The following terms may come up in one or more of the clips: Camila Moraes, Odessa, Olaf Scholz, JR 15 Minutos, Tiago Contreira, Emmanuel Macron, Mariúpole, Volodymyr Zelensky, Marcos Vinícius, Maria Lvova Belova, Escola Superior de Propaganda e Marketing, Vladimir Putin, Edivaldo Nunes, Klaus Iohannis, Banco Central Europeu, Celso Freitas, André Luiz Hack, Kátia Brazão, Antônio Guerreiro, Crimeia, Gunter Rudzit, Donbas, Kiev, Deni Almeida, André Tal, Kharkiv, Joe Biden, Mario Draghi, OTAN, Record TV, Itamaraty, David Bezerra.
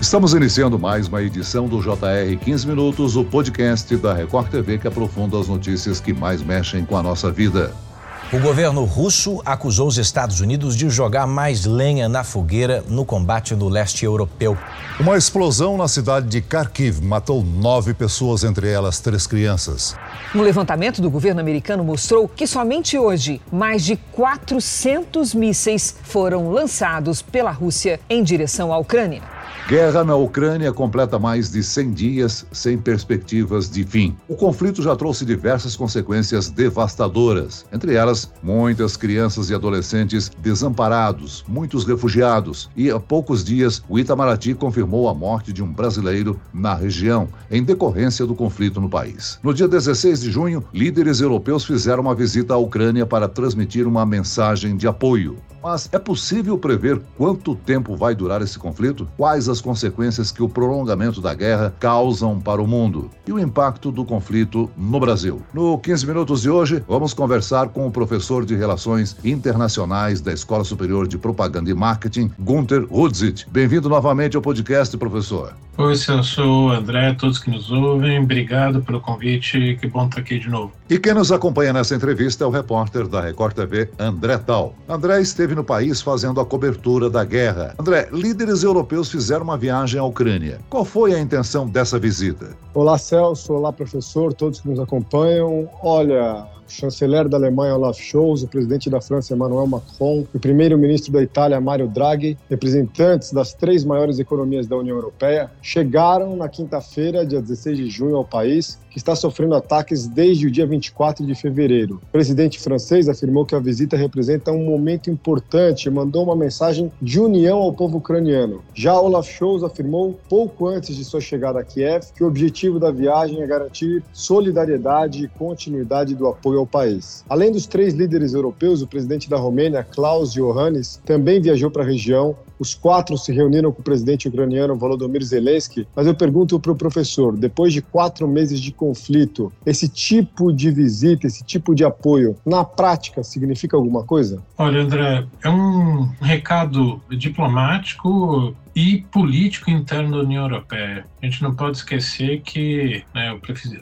Estamos iniciando mais uma edição do JR 15 Minutos, o podcast da Record TV que aprofunda as notícias que mais mexem com a nossa vida. O governo russo acusou os Estados Unidos de jogar mais lenha na fogueira no combate no leste europeu. Uma explosão na cidade de Kharkiv matou 9 pessoas, entre elas 3 crianças. Um levantamento do governo americano mostrou que somente hoje mais de 400 mísseis foram lançados pela Rússia em direção à Ucrânia. Guerra na Ucrânia completa mais de 100 dias sem perspectivas de fim. O conflito já trouxe diversas consequências devastadoras. Entre elas, muitas crianças e adolescentes desamparados, muitos refugiados. E há poucos dias, o Itamaraty confirmou a morte de um brasileiro na região, em decorrência do conflito no país. No dia 16 de junho, líderes europeus fizeram uma visita à Ucrânia para transmitir uma mensagem de apoio. Mas é possível prever quanto tempo vai durar esse conflito? Quais as consequências que o prolongamento da guerra causam para o mundo? E o impacto do conflito no Brasil? No 15 Minutos de hoje, vamos conversar com o professor de Relações Internacionais da Escola Superior de Propaganda e Marketing, Gunter Rudzit. Bem-vindo novamente ao podcast, professor. Oi, Celso, André, todos que nos ouvem. Obrigado pelo convite, que bom estar aqui de novo. E quem nos acompanha nessa entrevista é o repórter da Record TV, André Tal. André esteve no país fazendo a cobertura da guerra. André, líderes europeus fizeram uma viagem à Ucrânia. Qual foi a intenção dessa visita? Olá, Celso. Olá, professor, todos que nos acompanham. Olha, o chanceler da Alemanha, Olaf Scholz, o presidente da França, Emmanuel Macron, o primeiro-ministro da Itália, Mario Draghi, representantes das 3 maiores economias da União Europeia, chegaram na quinta-feira, dia 16 de junho, ao país, que está sofrendo ataques desde o dia 24 de fevereiro. O presidente francês afirmou que a visita representa um momento importante e mandou uma mensagem de união ao povo ucraniano. Já Olaf Scholz afirmou, pouco antes de sua chegada a Kiev, que o objetivo da viagem é garantir solidariedade e continuidade do apoio ao país. Além dos 3 líderes europeus, o presidente da Romênia, Klaus Iohannis, também viajou para a região. Os 4 se reuniram com o presidente ucraniano Volodymyr Zelensky, mas eu pergunto para o professor, depois de 4 meses de conflito, esse tipo de visita, esse tipo de apoio, na prática, significa alguma coisa? Olha, André, é um recado diplomático e político interno da União Europeia. A gente não pode esquecer que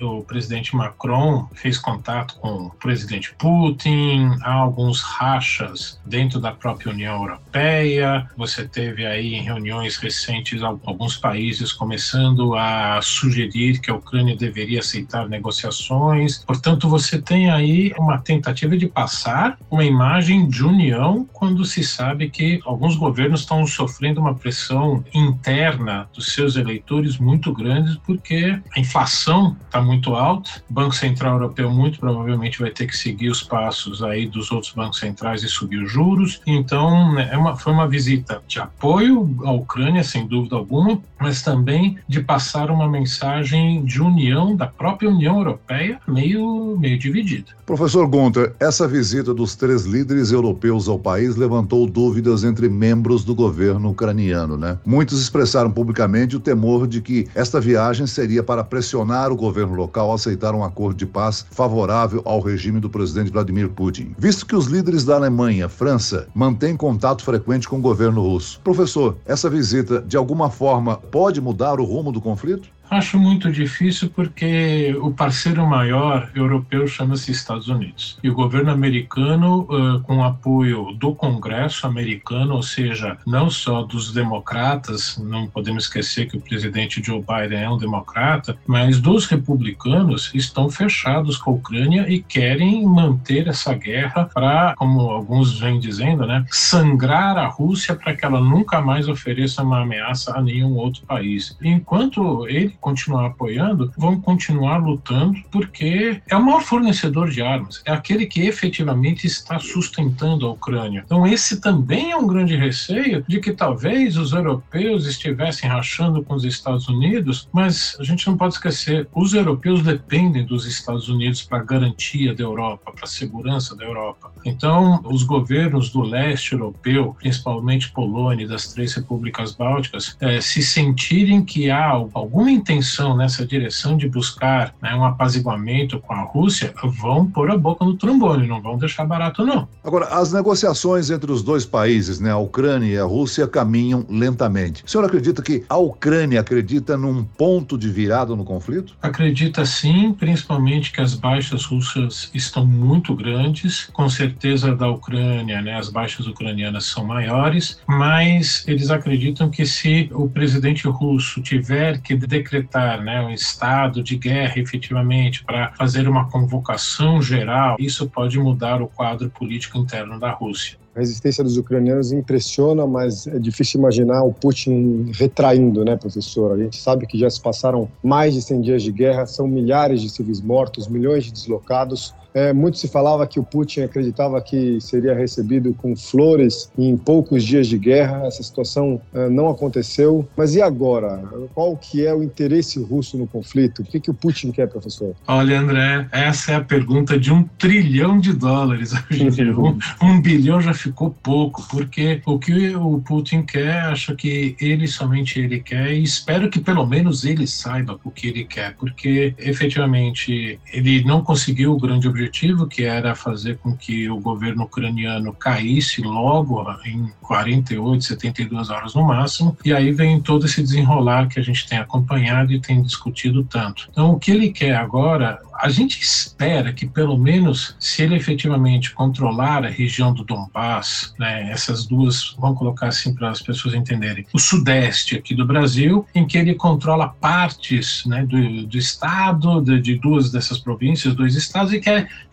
o presidente Macron fez contato com o presidente Putin, há alguns rachas dentro da própria União Europeia. Você teve aí em reuniões recentes alguns países começando a sugerir que a Ucrânia deveria aceitar negociações. Portanto, você tem aí uma tentativa de passar uma imagem de união quando se sabe que alguns governos estão sofrendo uma pressão interna dos seus eleitores muito grandes, porque a inflação está muito alta, o Banco Central Europeu muito provavelmente vai ter que seguir os passos aí dos outros bancos centrais e subir os juros. Então, foi uma visita de apoio à Ucrânia, sem dúvida alguma, mas também de passar uma mensagem de união da própria União Europeia meio dividida. Professor Gunter, essa visita dos 3 líderes europeus ao país levantou dúvidas entre membros do governo ucraniano, né? Muitos expressaram publicamente o temor de que esta viagem seria para pressionar o governo local a aceitar um acordo de paz favorável ao regime do presidente Vladimir Putin. Visto que os líderes da Alemanha, França, mantêm contato frequente com o governo russo. Professor, essa visita, de alguma forma, pode mudar o rumo do conflito? Acho muito difícil porque o parceiro maior europeu chama-se Estados Unidos. E o governo americano, com o apoio do Congresso americano, ou seja, não só dos democratas, não podemos esquecer que o presidente Joe Biden é um democrata, mas dos republicanos, estão fechados com a Ucrânia e querem manter essa guerra para, como alguns vêm dizendo, sangrar a Rússia para que ela nunca mais ofereça uma ameaça a nenhum outro país. Enquanto ele continuar apoiando, vão continuar lutando, porque é o maior fornecedor de armas, é aquele que efetivamente está sustentando a Ucrânia. Então esse também é um grande receio de que talvez os europeus estivessem rachando com os Estados Unidos, mas a gente não pode esquecer, os europeus dependem dos Estados Unidos para a garantia da Europa, para a segurança da Europa. Então os governos do leste europeu, principalmente Polônia e das 3 repúblicas bálticas, se sentirem que há alguma intenção nessa direção de buscar, né, um apaziguamento com a Rússia, vão pôr a boca no trombone, não vão deixar barato, não. Agora, as negociações entre os dois países, né, a Ucrânia e a Rússia, caminham lentamente. O senhor acredita que a Ucrânia acredita num ponto de virada no conflito? Acredita sim, principalmente que as baixas russas estão muito grandes, com certeza da Ucrânia, né, as baixas ucranianas são maiores, mas eles acreditam que se o presidente russo tiver que decretar, né, um estado de guerra efetivamente para fazer uma convocação geral, isso pode mudar o quadro político interno da Rússia. A resistência dos ucranianos impressiona, mas é difícil imaginar o Putin retraindo, né, professor? A gente sabe que já se passaram mais de 100 dias de guerra, são milhares de civis mortos, milhões de deslocados. Muito se falava que o Putin acreditava que seria recebido com flores em poucos dias de guerra. Essa situação não aconteceu. Mas e agora? Qual que é o interesse russo no conflito? O que, que o Putin quer, professor? Olha, André, essa é a pergunta de $1 trilhão hoje em dia. Um bilhão já ficou pouco, porque o que o Putin quer, acho que ele, somente ele quer, e espero que pelo menos ele saiba o que ele quer, porque efetivamente ele não conseguiu o grande objetivo, que era fazer com que o governo ucraniano caísse logo em 48, 72 horas no máximo, e aí vem todo esse desenrolar que a gente tem acompanhado e tem discutido tanto. Então, o que ele quer agora, a gente espera que pelo menos, se ele efetivamente controlar a região do Donbas, né, essas duas, vamos colocar assim para as pessoas entenderem, o sudeste aqui do Brasil, em que ele controla partes, né, do estado, de duas dessas províncias, dois estados, e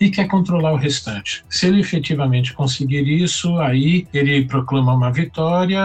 quer controlar o restante. Se ele efetivamente conseguir isso, aí ele proclama uma vitória,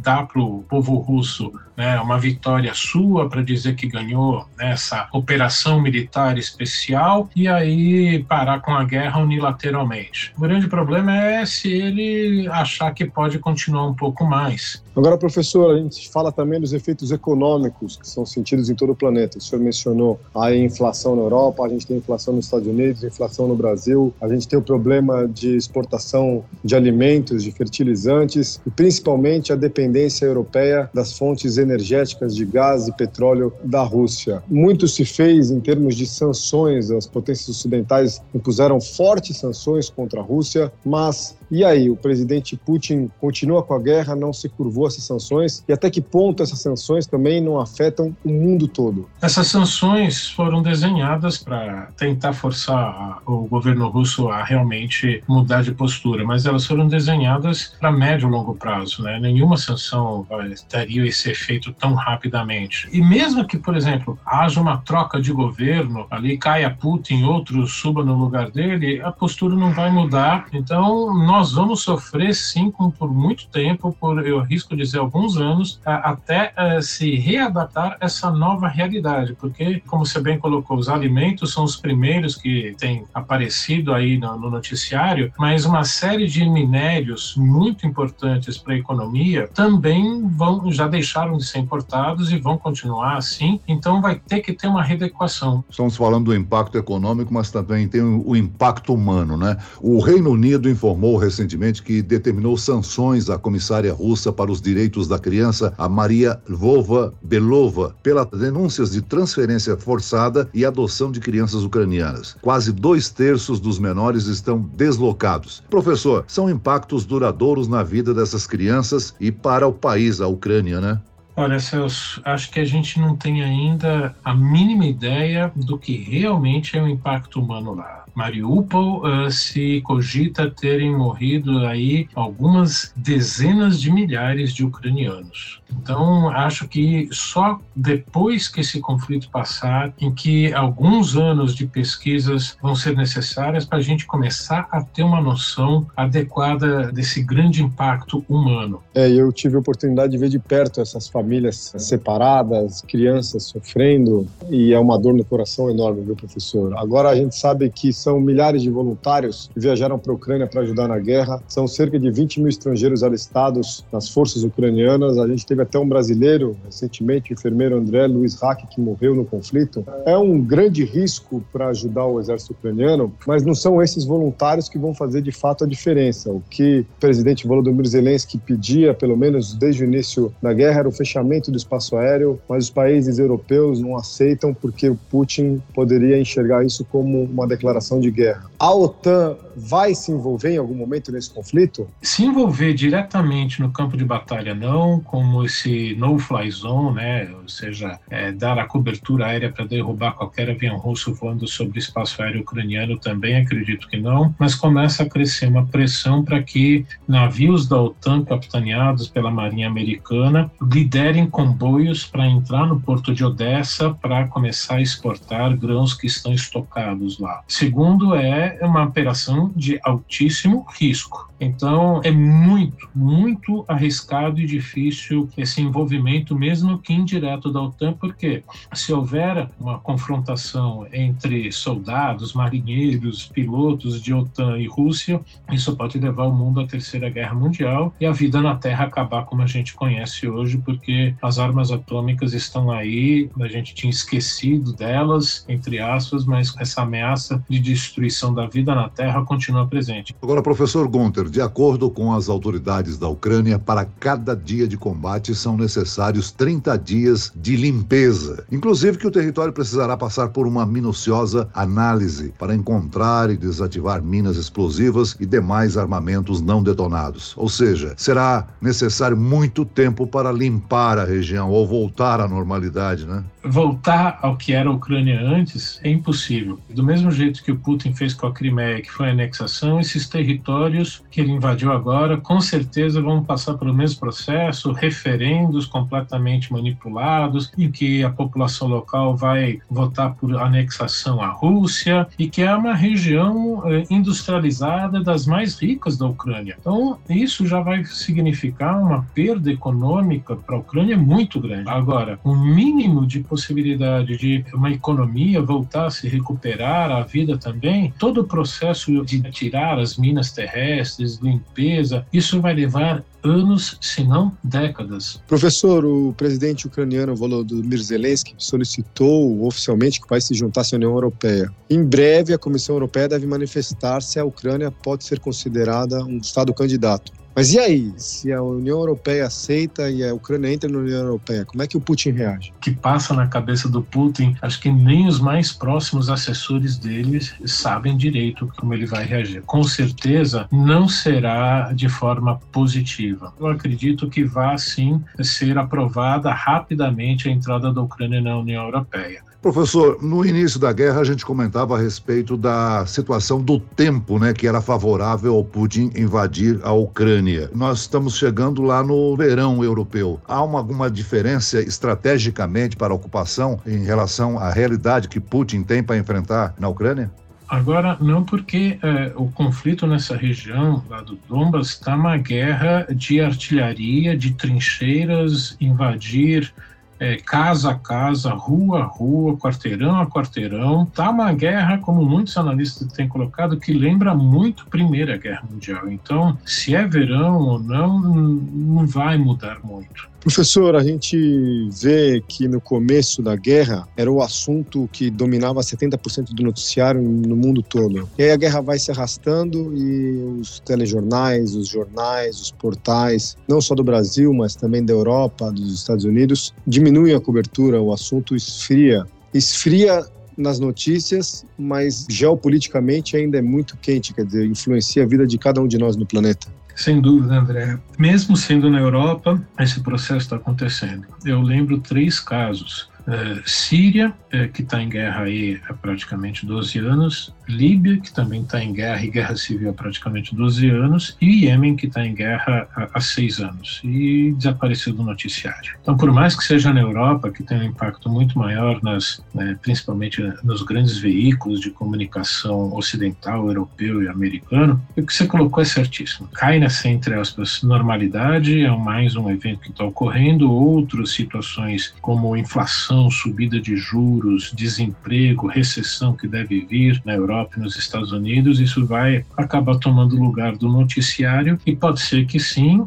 dá para o povo russo, né, uma vitória sua para dizer que ganhou essa operação militar especial e aí parar com a guerra unilateralmente. O grande problema é se ele achar que pode continuar um pouco mais. Agora, professor, a gente fala também dos efeitos econômicos que são sentidos em todo o planeta. O senhor mencionou a inflação na Europa, a gente tem inflação nos Estados Unidos, inflação no Brasil, a gente tem o problema de exportação de alimentos, de fertilizantes e principalmente a dependência europeia das fontes energéticas de gás e petróleo da Rússia. Muito se fez em termos de sanções, as potências ocidentais impuseram fortes sanções contra a Rússia, mas e aí, o presidente Putin continua com a guerra, não se curvou essas sanções e até que ponto essas sanções também não afetam o mundo todo? Essas sanções foram desenhadas para tentar forçar o governo russo a realmente mudar de postura, mas elas foram desenhadas para médio e longo prazo, né? Nenhuma sanção daria esse efeito tão rapidamente. E mesmo que, por exemplo, haja uma troca de governo, ali caia Putin, outro suba no lugar dele, a postura não vai mudar. Então, nós vamos sofrer, sim, por muito tempo, eu arrisco dizer alguns anos, até se readaptar a essa nova realidade, porque, como você bem colocou, os alimentos são os primeiros que têm aparecido aí no noticiário, mas uma série de minérios muito importantes para a economia também já deixaram de ser importados e vão continuar assim, então vai ter que ter uma readequação. Estamos falando do impacto econômico, mas também tem o impacto humano, né? O Reino Unido informou recentemente que determinou sanções à comissária russa para os direitos da criança, a Maria Lvova Belova, pelas denúncias de transferência forçada e adoção de crianças ucranianas. Quase 2/3 dos menores estão deslocados. Professor, são impactos duradouros na vida dessas crianças e para o país, a Ucrânia, né? Olha, Celso, acho que a gente não tem ainda a mínima ideia do que realmente é o impacto humano lá. Mariúpole, se cogita terem morrido aí algumas dezenas de milhares de ucranianos. Então, acho que só depois que esse conflito passar, em que alguns anos de pesquisas vão ser necessárias para a gente começar a ter uma noção adequada desse grande impacto humano. Eu tive a oportunidade de ver de perto essas famílias separadas, crianças sofrendo, e é uma dor no coração enorme, viu, professor? Agora a gente sabe que são milhares de voluntários que viajaram para a Ucrânia para ajudar na guerra. São cerca de 20 mil estrangeiros alistados nas forças ucranianas. A gente teve até um brasileiro recentemente, o enfermeiro André Luiz Hack, que morreu no conflito. É um grande risco para ajudar o exército ucraniano, mas não são esses voluntários que vão fazer de fato a diferença. O que o presidente Volodymyr Zelensky pedia, pelo menos desde o início da guerra, era o fechamento do espaço aéreo, mas os países europeus não aceitam porque o Putin poderia enxergar isso como uma declaração de guerra. A OTAN vai se envolver em algum momento nesse conflito? Se envolver diretamente no campo de batalha, não, como esse no-fly zone, né? Ou seja, dar a cobertura aérea para derrubar qualquer avião russo voando sobre o espaço aéreo ucraniano, também acredito que não, mas começa a crescer uma pressão para que navios da OTAN, capitaneados pela Marinha Americana, liderem comboios para entrar no porto de Odessa para começar a exportar grãos que estão estocados lá. Segundo, é uma operação de altíssimo risco. Então, é muito, muito arriscado e difícil esse envolvimento, mesmo que indireto da OTAN, porque se houver uma confrontação entre soldados, marinheiros, pilotos de OTAN e Rússia, isso pode levar o mundo à Terceira Guerra Mundial e a vida na Terra acabar como a gente conhece hoje, porque as armas atômicas estão aí, a gente tinha esquecido delas, entre aspas, mas essa ameaça de destruição da vida na Terra continua presente. Agora, professor Gunter, de acordo com as autoridades da Ucrânia, para cada dia de combate são necessários 30 dias de limpeza. Inclusive que o território precisará passar por uma minuciosa análise para encontrar e desativar minas explosivas e demais armamentos não detonados. Ou seja, será necessário muito tempo para limpar a região ou voltar à normalidade, né? Voltar ao que era a Ucrânia antes é impossível. Do mesmo jeito que o Putin fez com a Crimeia, que foi a anexação, esses territórios que ele invadiu agora, com certeza vão passar pelo mesmo processo, referendos completamente manipulados, em que a população local vai votar por anexação à Rússia, e que é uma região industrializada das mais ricas da Ucrânia. Então, isso já vai significar uma perda econômica para a Ucrânia muito grande. Agora, o mínimo de possibilidade de uma economia voltar a se recuperar, a vida também, todo o processo de tirar as minas terrestres, limpeza, isso vai levar anos, se não décadas. Professor, o presidente ucraniano Volodymyr Zelensky solicitou oficialmente que o país se juntasse à União Europeia. Em breve, a Comissão Europeia deve manifestar se a Ucrânia pode ser considerada um Estado candidato. Mas e aí? Se a União Europeia aceita e a Ucrânia entra na União Europeia, como é que o Putin reage? O que passa na cabeça do Putin, acho que nem os mais próximos assessores deles sabem direito como ele vai reagir. Com certeza não será de forma positiva. Eu acredito que vá sim ser aprovada rapidamente a entrada da Ucrânia na União Europeia. Professor, no início da guerra a gente comentava a respeito da situação do tempo, né, que era favorável ao Putin invadir a Ucrânia. Nós estamos chegando lá no verão europeu. Há alguma diferença estrategicamente para a ocupação em relação à realidade que Putin tem para enfrentar na Ucrânia? Agora, não, porque o conflito nessa região, lá do Donbas, está uma guerra de artilharia, de trincheiras, invadir casa a casa, rua a rua, quarteirão a quarteirão. Tá uma guerra, como muitos analistas têm colocado, que lembra muito a Primeira Guerra Mundial. Então, se é verão ou não, não vai mudar muito. Professor, a gente vê que no começo da guerra era o assunto que dominava 70% do noticiário no mundo todo. E aí a guerra vai se arrastando e os telejornais, os jornais, os portais, não só do Brasil, mas também da Europa, dos Estados Unidos, diminuem a cobertura, o assunto esfria. Esfria nas notícias, mas geopoliticamente ainda é muito quente, quer dizer, influencia a vida de cada um de nós no planeta. Sem dúvida, André. Mesmo sendo na Europa, esse processo está acontecendo. Eu lembro 3 casos. Síria, que está em guerra aí há praticamente 12 anos, Líbia, que também está em guerra e guerra civil há praticamente 12 anos, e Iêmen, que está em guerra há 6 anos e desapareceu do noticiário. Então, por mais que seja na Europa, que tem um impacto muito maior, principalmente nos grandes veículos de comunicação ocidental, europeu e americano, o que você colocou é certíssimo. Cai nessa, entre aspas, normalidade, é mais um evento que está ocorrendo, outras situações como inflação, subida de juros, desemprego, recessão que deve vir na Europa, Europa e nos Estados Unidos, isso vai acabar tomando lugar do noticiário e pode ser que sim,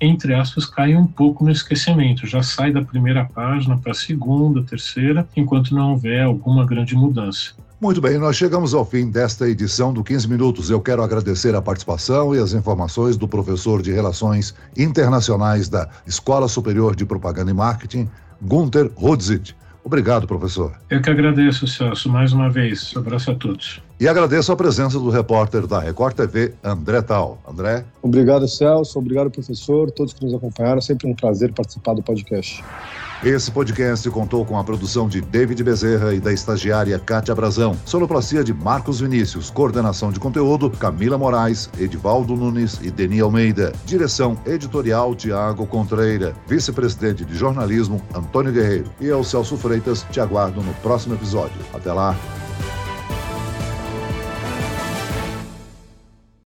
entre aspas, caia um pouco no esquecimento, já sai da primeira página para a segunda, terceira, enquanto não houver alguma grande mudança. Muito bem, nós chegamos ao fim desta edição do 15 Minutos. Eu quero agradecer a participação e as informações do professor de Relações Internacionais da Escola Superior de Propaganda e Marketing, Gunter Rudzit. Obrigado, professor. Eu que agradeço, Celso, mais uma vez. Abraço a todos. E agradeço a presença do repórter da Record TV, André Tal. André? Obrigado, Celso. Obrigado, professor. Todos que nos acompanharam, é sempre um prazer participar do podcast. Esse podcast contou com a produção de David Bezerra e da estagiária Kátia Brazão, sonoplastia de Marcos Vinícius, coordenação de conteúdo Camila Moraes, Edivaldo Nunes e Deni Almeida, direção editorial Tiago Contreira, vice-presidente de jornalismo Antônio Guerreiro. E eu, Celso Freitas, te aguardo no próximo episódio. Até lá!